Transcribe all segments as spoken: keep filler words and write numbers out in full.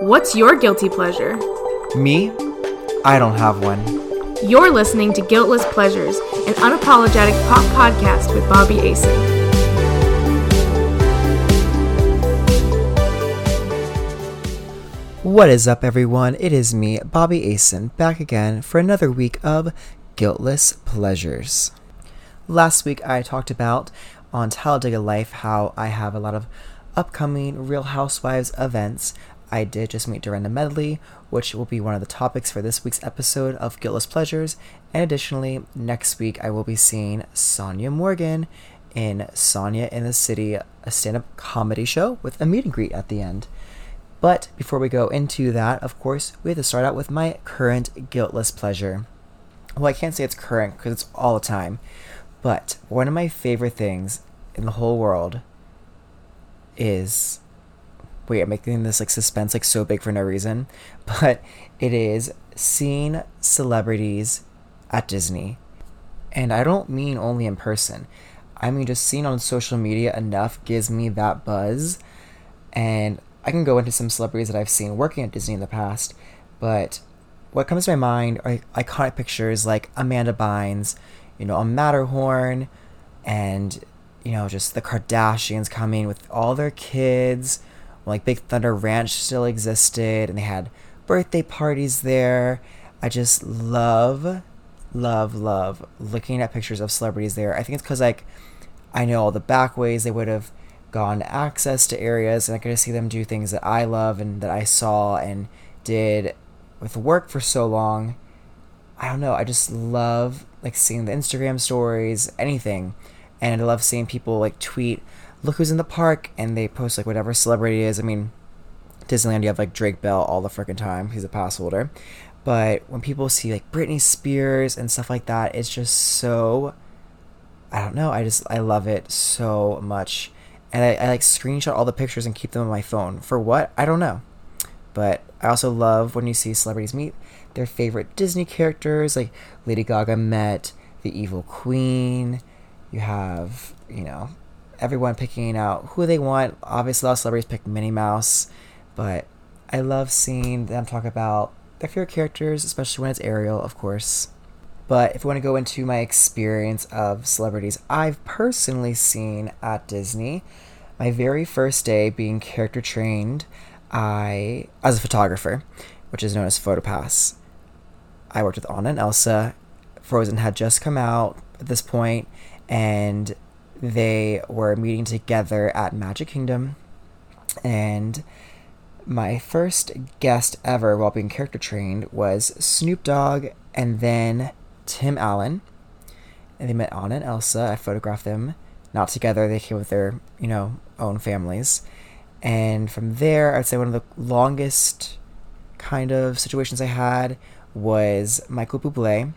What's your guilty pleasure? Me? I don't have one. You're listening to Guiltless Pleasures, an unapologetic pop podcast with Bobby Asen. What is up, everyone? It is me, Bobby Asen, back again for another week of Guiltless Pleasures. Last week I talked about on Talladega Life how I have a lot of upcoming Real Housewives events. I did just meet Dorinda Medley, which will be one of the topics for this week's episode of Guiltless Pleasures. And additionally, next week I will be seeing Sonia Morgan in Sonja in the City, a stand-up comedy show with a meet and greet at the end. But before we go into that, of course, we have to start out with my current guiltless pleasure. Well, I can't say it's current because it's all the time, but one of my favorite things in the whole world is... Wait, I'm making this like suspense like so big for no reason, but it is seeing celebrities at Disney. And I don't mean only in person. I mean just seeing on social media enough gives me that buzz. And I can go into some celebrities that I've seen working at Disney in the past, but what comes to my mind are iconic pictures like Amanda Bynes, you know, on Matterhorn, and, you know, just the Kardashians coming with all their kids. Like Big Thunder Ranch still existed, and they had birthday parties there. I just love, love, love looking at pictures of celebrities there. I think it's because, like, I know all the back ways they would have gotten access to areas, and I could just see them do things that I love and that I saw and did with work for so long. I don't know. I just love, like, seeing the Instagram stories, anything. And I love seeing people, like, tweet, look who's in the park, and they post, like, whatever celebrity it is. I mean, Disneyland, you have, like, Drake Bell all the freaking time. He's a pass holder. But when people see, like, Britney Spears and stuff like that, it's just so, I don't know, I just, I love it so much. And I, I, like, screenshot all the pictures and keep them on my phone. For what? I don't know. But I also love when you see celebrities meet their favorite Disney characters. Like, Lady Gaga met the Evil Queen. You have, you know, everyone picking out who they want. Obviously, a lot of celebrities pick Minnie Mouse, but I love seeing them talk about their favorite characters, especially when it's Ariel, of course. But if you want to go into my experience of celebrities I've personally seen at Disney, my very first day being character trained, I, as a photographer, which is known as PhotoPass, I worked with Anna and Elsa. Frozen had just come out at this point, and they were meeting together at Magic Kingdom, and my first guest ever while being character trained was Snoop Dogg and then Tim Allen, and they met Anna and Elsa. I photographed them, not together. They came with their, you know, own families, and from there, I'd say one of the longest kind of situations I had was Michael Bublé.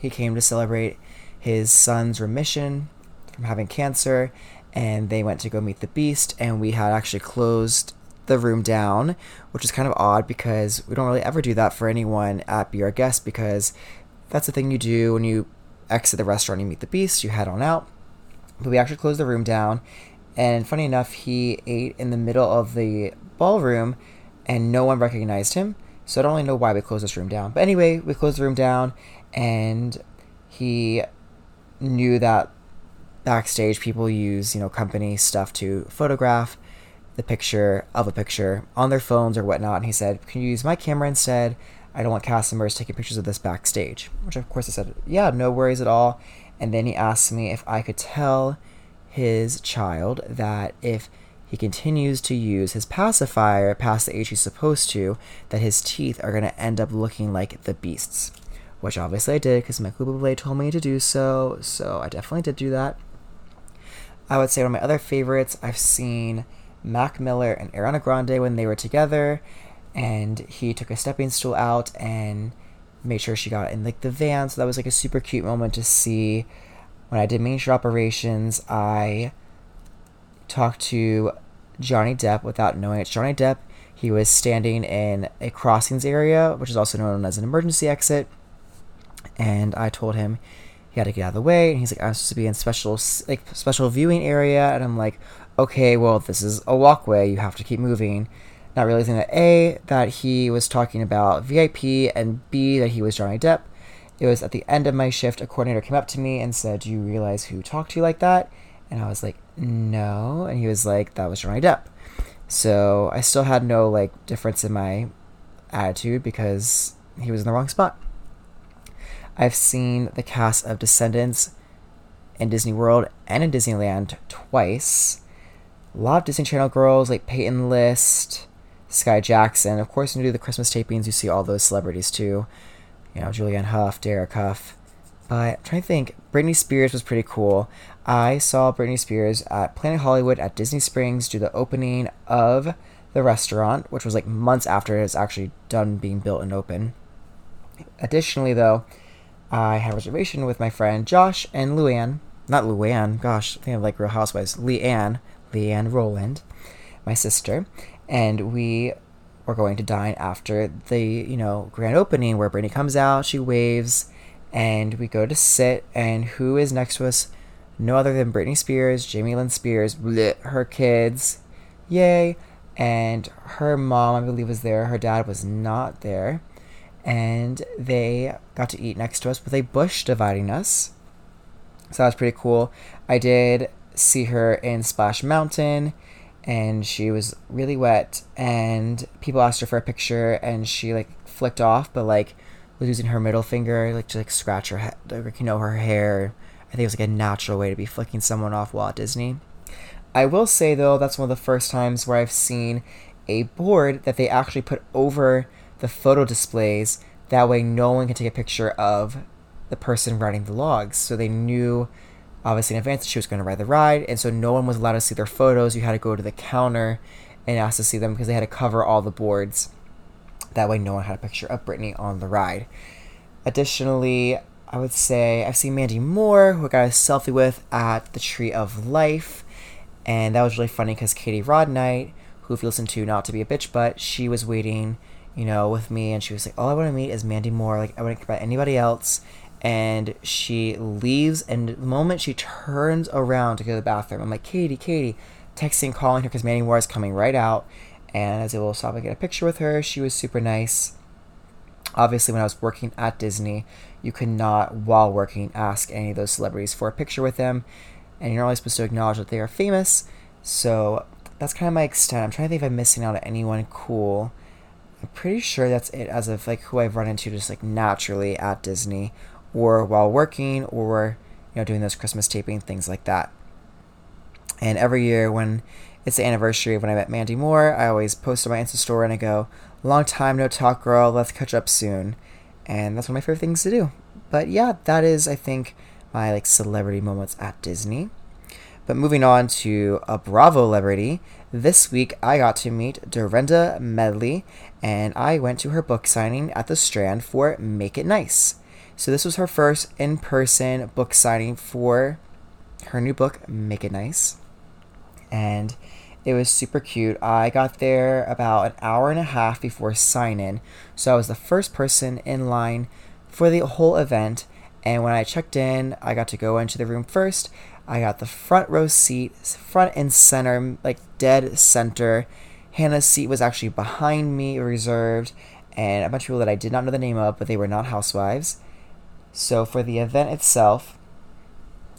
He came to celebrate his son's remission from having cancer, and they went to go meet the Beast, and we had actually closed the room down, which is kind of odd because we don't really ever do that for anyone at Be Our Guest, because that's the thing you do when you exit the restaurant, you meet the Beast, you head on out. But we actually closed the room down, and funny enough, he ate in the middle of the ballroom and no one recognized him, so I don't really know why we closed this room down. But anyway, we closed the room down, and he knew that backstage people use, you know, company stuff to photograph the picture of a picture on their phones or whatnot, and he said, can you use my camera instead? I don't want cast members taking pictures of this backstage, which of course I said, yeah, no worries at all. And then he asked me if I could tell his child that if he continues to use his pacifier past the age he's supposed to, that his teeth are going to end up looking like the Beast's, which obviously I did because Michael Bublé told me to do so, so I definitely did do that. I would say one of my other favorites, I've seen Mac Miller and Ariana Grande when they were together, and he took a stepping stool out and made sure she got in, like, the van, so that was, like, a super cute moment to see. When I did major operations, I talked to Johnny Depp without knowing it's Johnny Depp. He was standing in a crossings area, which is also known as an emergency exit, and I told him he had to get out of the way, and he's like, I'm supposed to be in special, like, special viewing area, and I'm like, okay, well, this is a walkway, you have to keep moving. not realizing that A, that he was talking about V I P, and B, that he was Johnny Depp. It was at the end of my shift, a coordinator came up to me and said, "Do you realize who talked to you like that?" And I was like, "No." And he was like, "That was Johnny Depp." So I still had no like difference in my attitude because he was in the wrong spot. I've seen the cast of Descendants in Disney World and in Disneyland twice. A lot of Disney Channel girls like Peyton List, Sky Jackson. Of course, when you do the Christmas tapings, you see all those celebrities too. You know, Julianne Hough, Derek Hough. But I'm trying to think. Britney Spears was pretty cool. I saw Britney Spears at Planet Hollywood at Disney Springs do the opening of the restaurant, which was like months after it was actually done being built and open. Additionally, though, I had a reservation with my friend Josh and Luann. Not Luann, gosh, I think of like Real Housewives. Leanne, Leanne Rowland, my sister. And we were going to dine after the, you know, grand opening where Britney comes out, she waves, and we go to sit, and who is next to us? No other than Britney Spears, Jamie Lynn Spears, bleh, her kids, yay, and her mom, I believe, was there. Her dad was not there, and they got to eat next to us with a bush dividing us, so that was pretty cool. I did see her in Splash Mountain, and she was really wet, and people asked her for a picture, and she, like, flicked off, but, like, was using her middle finger, like, to, like, scratch her head, like, you know, her hair. I think it was, like, a natural way to be flicking someone off while at Disney. I will say, though, that's one of the first times where I've seen a board that they actually put over the photo displays. That way no one can take a picture of the person riding the logs. So they knew, obviously, in advance that she was going to ride the ride, and so no one was allowed to see their photos. You had to go to the counter and ask to see them because they had to cover all the boards. That way no one had a picture of Britney on the ride. Additionally, I would say I've seen Mandy Moore, who I got a selfie with at the Tree of Life, and that was really funny because Katie Rodnight, who if you listen to Not to Be a Bitch But, she was waiting, you know, with me, and she was like, "All I want to meet is Mandy Moore, like I wouldn't care about anybody else." And she leaves, and the moment she turns around to go to the bathroom, I'm like, Katie, Katie, texting, calling her, because Mandy Moore is coming right out, and I was able to stop and get a picture with her. She was super nice. Obviously, when I was working at Disney, you could not, while working, ask any of those celebrities for a picture with them, and you're not only supposed to acknowledge that they are famous, so that's kind of my extent. I'm trying to think if I'm missing out on anyone cool. I'm pretty sure that's it as of, like, who I've run into just, like, naturally at Disney, or while working, or, you know, doing those Christmas taping, things like that. And every year when it's the anniversary of when I met Mandy Moore, I always post on my Insta story and I go, "Long time no talk, girl, let's catch up soon." And that's one of my favorite things to do. But yeah, that is, I think, my, like, celebrity moments at Disney. But moving on to a Bravo celebrity, this week I got to meet Dorinda Medley, and I went to her book signing at the Strand for Make It Nice. So this was her first in-person book signing for her new book, Make It Nice. And it was super cute. I got there about an hour and a half before sign-in. So I was the first person in line for the whole event. And when I checked in, I got to go into the room first. I got the front row seat, front and center, like dead center. Hannah's seat was actually behind me, reserved. And a bunch of people that I did not know the name of, but they were not housewives. So for the event itself,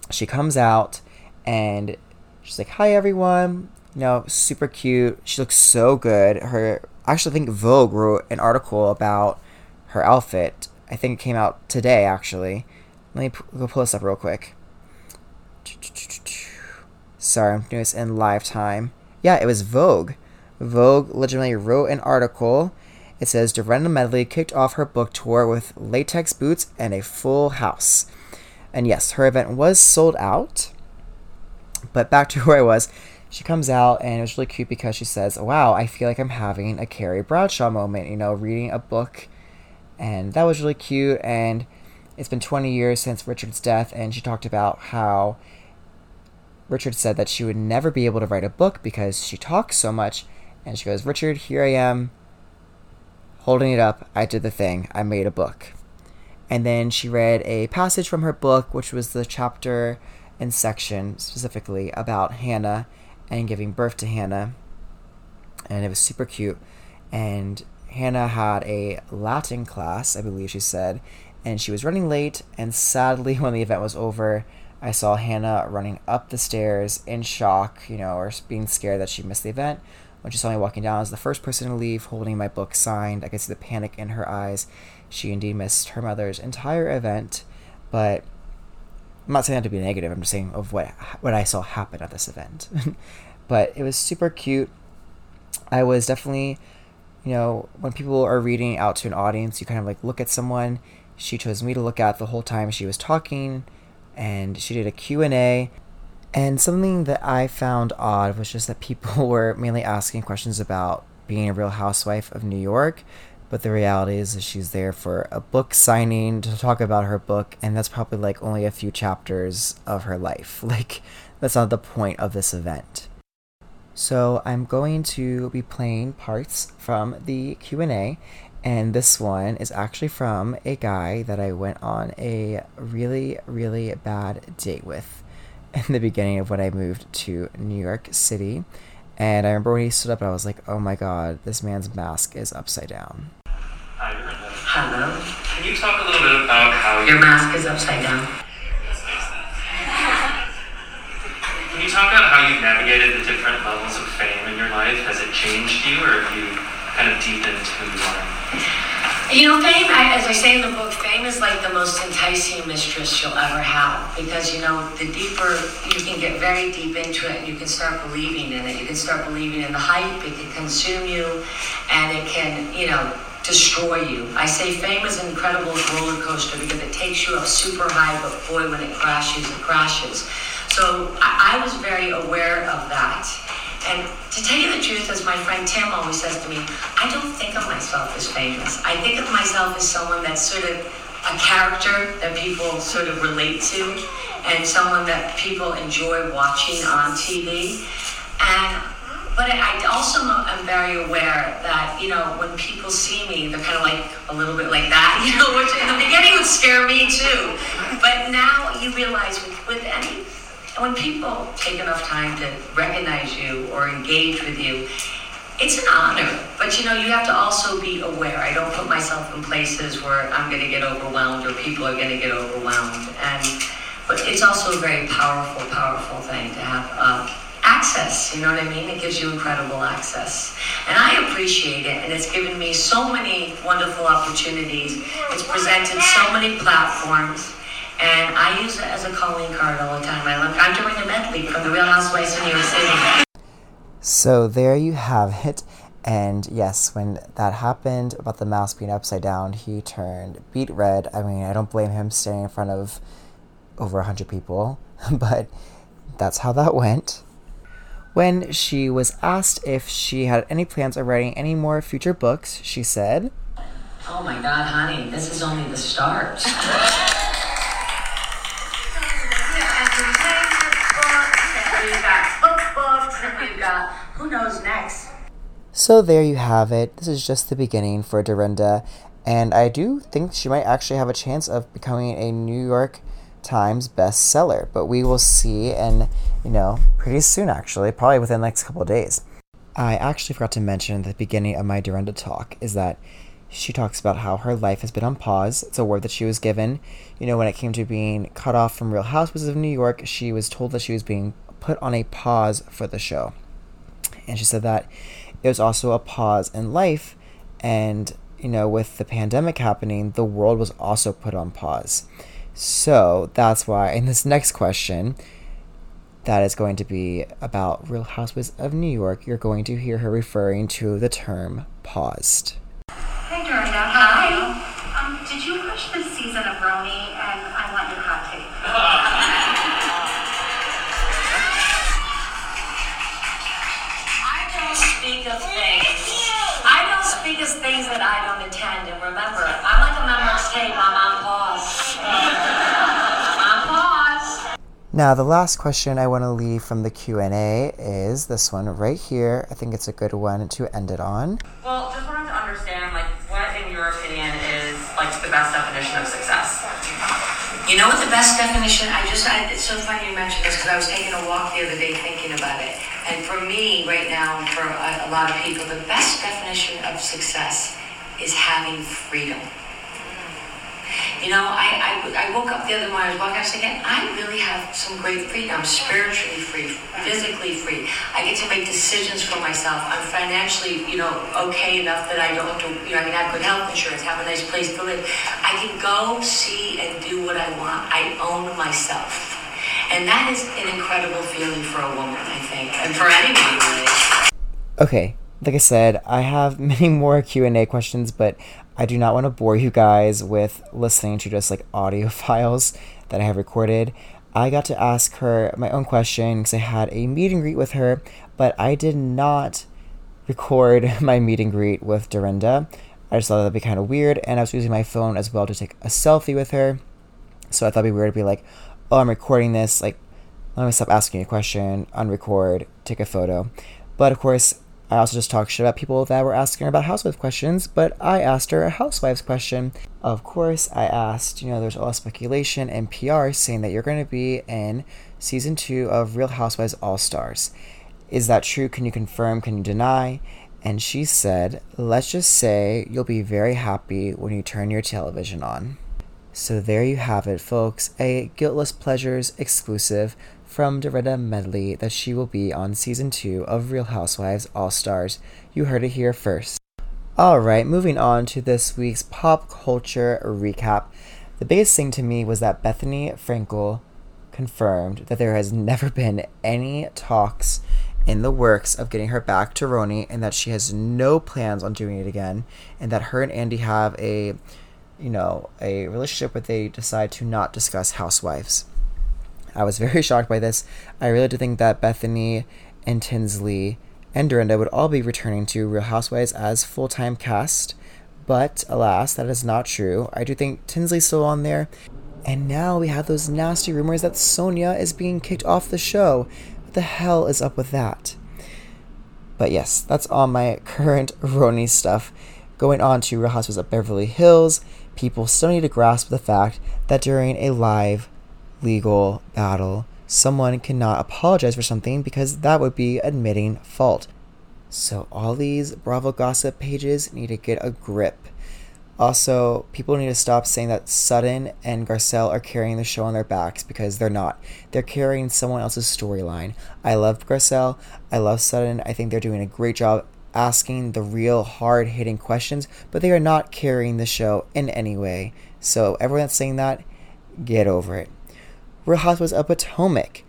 she comes out and she's like, "Hi, everyone." You know, super cute. She looks so good. Her, actually, I think Vogue wrote an article about her outfit. I think it came out today, actually. Let me p- go pull this up real quick. Sorry, I'm doing this in live time. Yeah, it was Vogue. Vogue legitimately wrote an article. It says, "Dorinda Medley kicked off her book tour with latex boots and a full house." And yes, her event was sold out. But back to where I was. She comes out, and it was really cute because she says, "Wow, I feel like I'm having a Carrie Bradshaw moment, you know, reading a book." And that was really cute. And it's been twenty years since Richard's death. And she talked about how Richard said that she would never be able to write a book because she talks so much. And she goes, "Richard, here I am. Holding it up, I did the thing, I made a book." And then she read a passage from her book, which was the chapter and section specifically about Hannah and giving birth to Hannah. and it was super cute. And Hannah had a Latin class, I believe she said, and she was running late, and sadly, when the event was over, I saw Hannah running up the stairs in shock, you know, or being scared that she missed the event. When she saw me walking down, I was the first person to leave, holding my book signed. I could see the panic in her eyes. She indeed missed her mother's entire event, but I'm not saying that to be negative. I'm just saying of what what I saw happen at this event. But it was super cute. I was definitely, you know, when people are reading out to an audience, you kind of like look at someone. She chose me to look at the whole time she was talking, and she did a Q and A. And something that I found odd was just that people were mainly asking questions about being a Real Housewife of New York. But the reality is that she's there for a book signing to talk about her book, and that's probably like only a few chapters of her life. Like, that's not the point of this event. So I'm going to be playing parts from the Q and A, and this one is actually from a guy that I went on a really, really bad date with in the beginning of when I moved to New York City. And I remember when he stood up, and I was like, oh my god, this man's mask is upside down. Hi, Brenda. Hello. Can you talk a little bit about how your mask is upside down? Can you talk about how you've navigated the different levels of fame in your life? Has it changed you, or have you kind of deepened who you are? You know, fame, I, as I say in the book, fame is like the most enticing mistress you'll ever have. Because, you know, the deeper, you can get very deep into it, and you can start believing in it. You can start believing in the hype. It can consume you, and it can, you know, destroy you. I say fame is an incredible roller coaster because it takes you up super high, but boy, when it crashes, it crashes. So I, I was very aware of that. And to tell you the truth, as my friend Tim always says to me, I don't think of myself as famous. I think of myself as someone that's sort of a character that people sort of relate to, and someone that people enjoy watching on T V. And but I also am very aware that, you know, when people see me, they're kind of like a little bit like that, you know, which in the beginning would scare me too. But now you realize with, with any, when people take enough time to recognize you or engage with you, it's an honor. But you know, you have to also be aware. I don't put myself in places where I'm gonna get overwhelmed or people are gonna get overwhelmed. And but it's also a very powerful, powerful thing to have uh, access, you know what I mean? It gives you incredible access. And I appreciate it, and it's given me so many wonderful opportunities. It's presented so many platforms. And I use it as a calling card all the time. I look, I'm Dorinda Medley from the Real Housewives of New York City. So there you have it. And yes, when that happened about the mouse being upside down, he turned beet red. I mean, I don't blame him standing in front of over one hundred people, but that's how that went. When she was asked if she had any plans of writing any more future books, she said, "Oh my God, honey, this is only the start." Who knows next? So there you have it. This is just the beginning for Dorinda, and I do think she might actually have a chance of becoming a New York Times bestseller, but we will see, and you know, pretty soon actually, probably within the next couple of days. I actually forgot to mention at the beginning of my Dorinda talk is that she talks about how her life has been on pause. It's a word that she was given. You know, when it came to being cut off from Real Housewives of New York, she was told that she was being put on a pause for the show. And she said that it was also a pause in life. And, you know, with the pandemic happening, the world was also put on pause. So that's why in this next question, that is going to be about Real Housewives of New York, you're going to hear her referring to the term paused. Hey, Dorinda. Hi. Um, did you watch this season of Romy? And I want your hot take. I don't speak of things. I don't speak of things that I don't attend and remember. I'm like a member of state. I'm on pause. I'm on pause. Now, the last question I want to leave from the Q and A is this one right here. I think it's a good one to end it on. Well, just wanted to understand, like, what in your opinion is like the best definition of success? You know what the best definition, I just, I, it's so funny you mentioned this because I was taking a walk the other day thinking about it. And for me right now, and for a, a lot of people, the best definition of success is having freedom. You know, I, I, I woke up the other morning, I was walking, I was thinking, I really have some great freedom. I'm spiritually free, physically free. I get to make decisions for myself. I'm financially, you know, okay enough that I don't have to, you know, I can have good health insurance, have a nice place to live. I can go see and do what I want. I own myself. And that is an incredible feeling for a woman, I think, and for anybody, really. Okay, like I said, I have many more Q and A questions, but I do not want to bore you guys with listening to just like audio files that I have recorded. I got to ask her my own question because I had a meet and greet with her, but I did not record my meet and greet with Dorinda. I just thought that'd be kind of weird, and I was using my phone as well to take a selfie with her. So I thought it'd be weird to be like, oh, I'm recording this, like, let me stop asking you a question, unrecord, take a photo. But of course, I also just talked shit about people that were asking her about housewife questions, but I asked her a housewife's question. Of course, I asked, you know, there's a lot of speculation and P R saying that you're going to be in season two of Real Housewives All Stars. Is that true? Can you confirm? Can you deny? And she said, let's just say you'll be very happy when you turn your television on. So there you have it, folks, a Guiltless Pleasures exclusive from Dorinda Medley that she will be on season two of Real Housewives All Stars. You heard it here first. Alright, moving on to this week's pop culture recap. The biggest thing to me was that Bethany Frankel confirmed that there has never been any talks in the works of getting her back to Roni, and that she has no plans on doing it again, and that her and Andy have a you know, a relationship where they decide to not discuss housewives. I was very shocked by this. I really did think that Bethany and Tinsley and Dorinda would all be returning to Real Housewives as full-time cast, but alas, that is not true. I do think Tinsley's still on there, and now we have those nasty rumors that Sonja is being kicked off the show. What the hell is up with that? But yes, that's all my current Roni stuff. Going on to Real Housewives of Beverly Hills, people still need to grasp the fact that during a live legal battle, someone cannot apologize for something because that would be admitting fault. So all these Bravo gossip pages need to get a grip. Also, people need to stop saying that Sutton and Garcelle are carrying the show on their backs, because they're not. They're carrying someone else's storyline. I love Garcelle. I love Sutton. I think they're doing a great job asking the real hard-hitting questions, but they are not carrying the show in any way. So everyone that's saying that, get over it. Real Housewives of Potomac.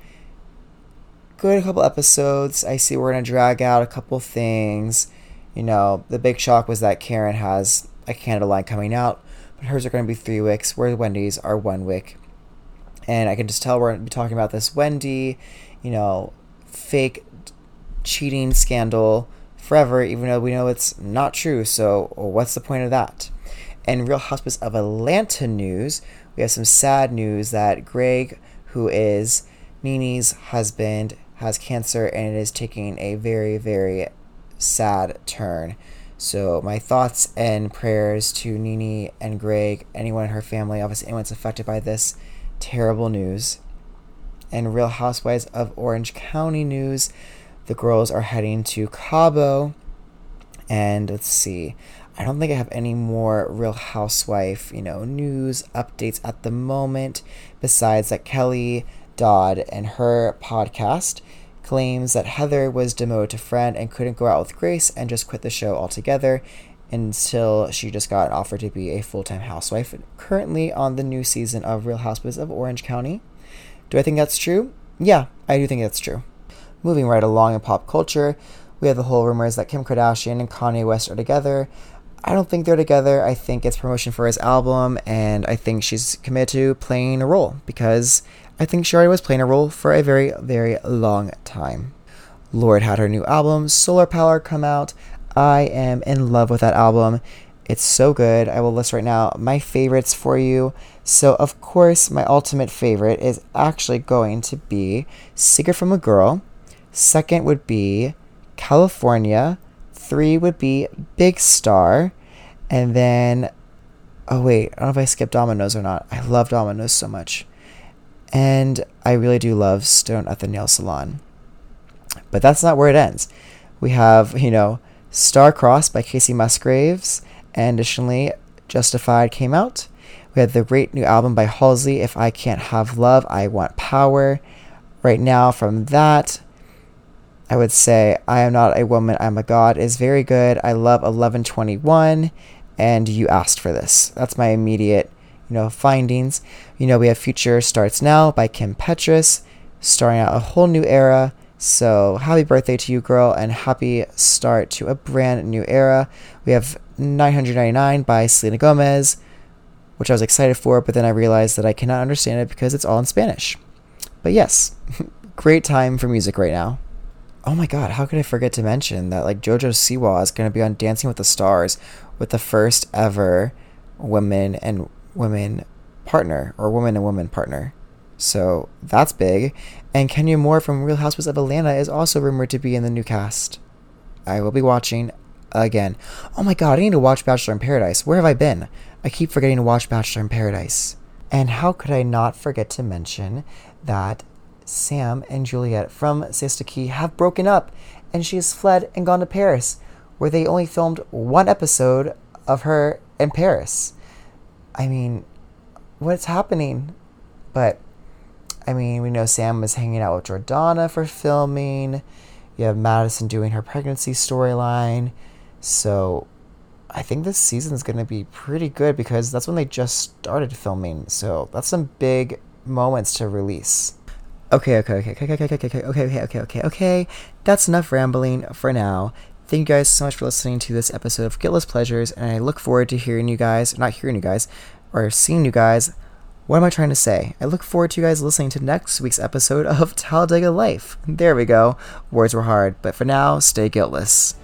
Good couple episodes. I see we're going to drag out a couple things. You know, the big shock was that Karen has a candle line coming out, but hers are going to be three wicks, where Wendy's are one wick. And I can just tell we're going to be talking about this Wendy, you know, fake cheating scandal forever, even though we know it's not true. So what's the point of that? And Real Housewives of Atlanta news, we have some sad news that Greg, who is Nene's husband, has cancer, and it is taking a very, very sad turn. So my thoughts and prayers to Nene and Greg, anyone in her family, obviously anyone's affected by this terrible news. And Real Housewives of Orange County news, the girls are heading to Cabo, and let's see, I don't think I have any more Real Housewife, you know, news updates at the moment, besides that Kelly Dodd and her podcast claims that Heather was demoted to friend and couldn't go out with Grace and just quit the show altogether until she just got an offer to be a full-time housewife, currently on the new season of Real Housewives of Orange County. Do I think that's true? Yeah, I do think that's true. Moving right along in pop culture, we have the whole rumors that Kim Kardashian and Kanye West are together. I don't think they're together. I think it's promotion for his album, and I think she's committed to playing a role, because I think she already was playing a role for a very, very long time. Lorde had her new album, Solar Power, come out. I am in love with that album. It's so good. I will list right now my favorites for you. So, of course, my ultimate favorite is actually going to be Secret from a Girl. Second would be California. Three would be Big Star. And then, oh wait, I don't know if I skipped Domino's or not. I love Domino's so much. And I really do love Stone at the Nail Salon. But that's not where it ends. We have, you know, Star Crossed by Casey Musgraves, and additionally, Justified came out. We had the great new album by Halsey, If I Can't Have Love, I Want Power. Right now, from that, I would say I Am Not a Woman, I'm a God is very good. I love eleven twenty-one, and You Asked for This. That's my immediate, you know, findings. You know, we have Future Starts Now by Kim Petras, starting out a whole new era. So happy birthday to you, girl, and happy start to a brand new era. We have nine hundred ninety-nine by Selena Gomez, which I was excited for, but then I realized that I cannot understand it because it's all in Spanish. But yes, great time for music right now. Oh my god, how could I forget to mention that, like, JoJo Siwa is going to be on Dancing with the Stars with the first ever women and women partner, or woman and woman partner. So that's big. And Kenya Moore from Real Housewives of Atlanta is also rumored to be in the new cast. I will be watching again. Oh my god, I need to watch Bachelor in Paradise. Where have I been? I keep forgetting to watch Bachelor in Paradise. And how could I not forget to mention that Sam and Juliet from Sister Key have broken up, and she has fled and gone to Paris, where they only filmed one episode of her in Paris. I mean, what's happening? But I mean, we know Sam was hanging out with Jordana for filming. You have Madison doing her pregnancy storyline. So I think this season is going to be pretty good because that's when they just started filming. So that's some big moments to release. Okay, okay, okay, okay, okay, okay, okay, okay, okay, okay, okay, okay. That's enough rambling for now. Thank you guys so much for listening to this episode of Guiltless Pleasures, and I look forward to hearing you guys, not hearing you guys, or seeing you guys. What am I trying to say? I look forward to you guys listening to next week's episode of Talladega Life. There we go. Words were hard, but for now, stay guiltless.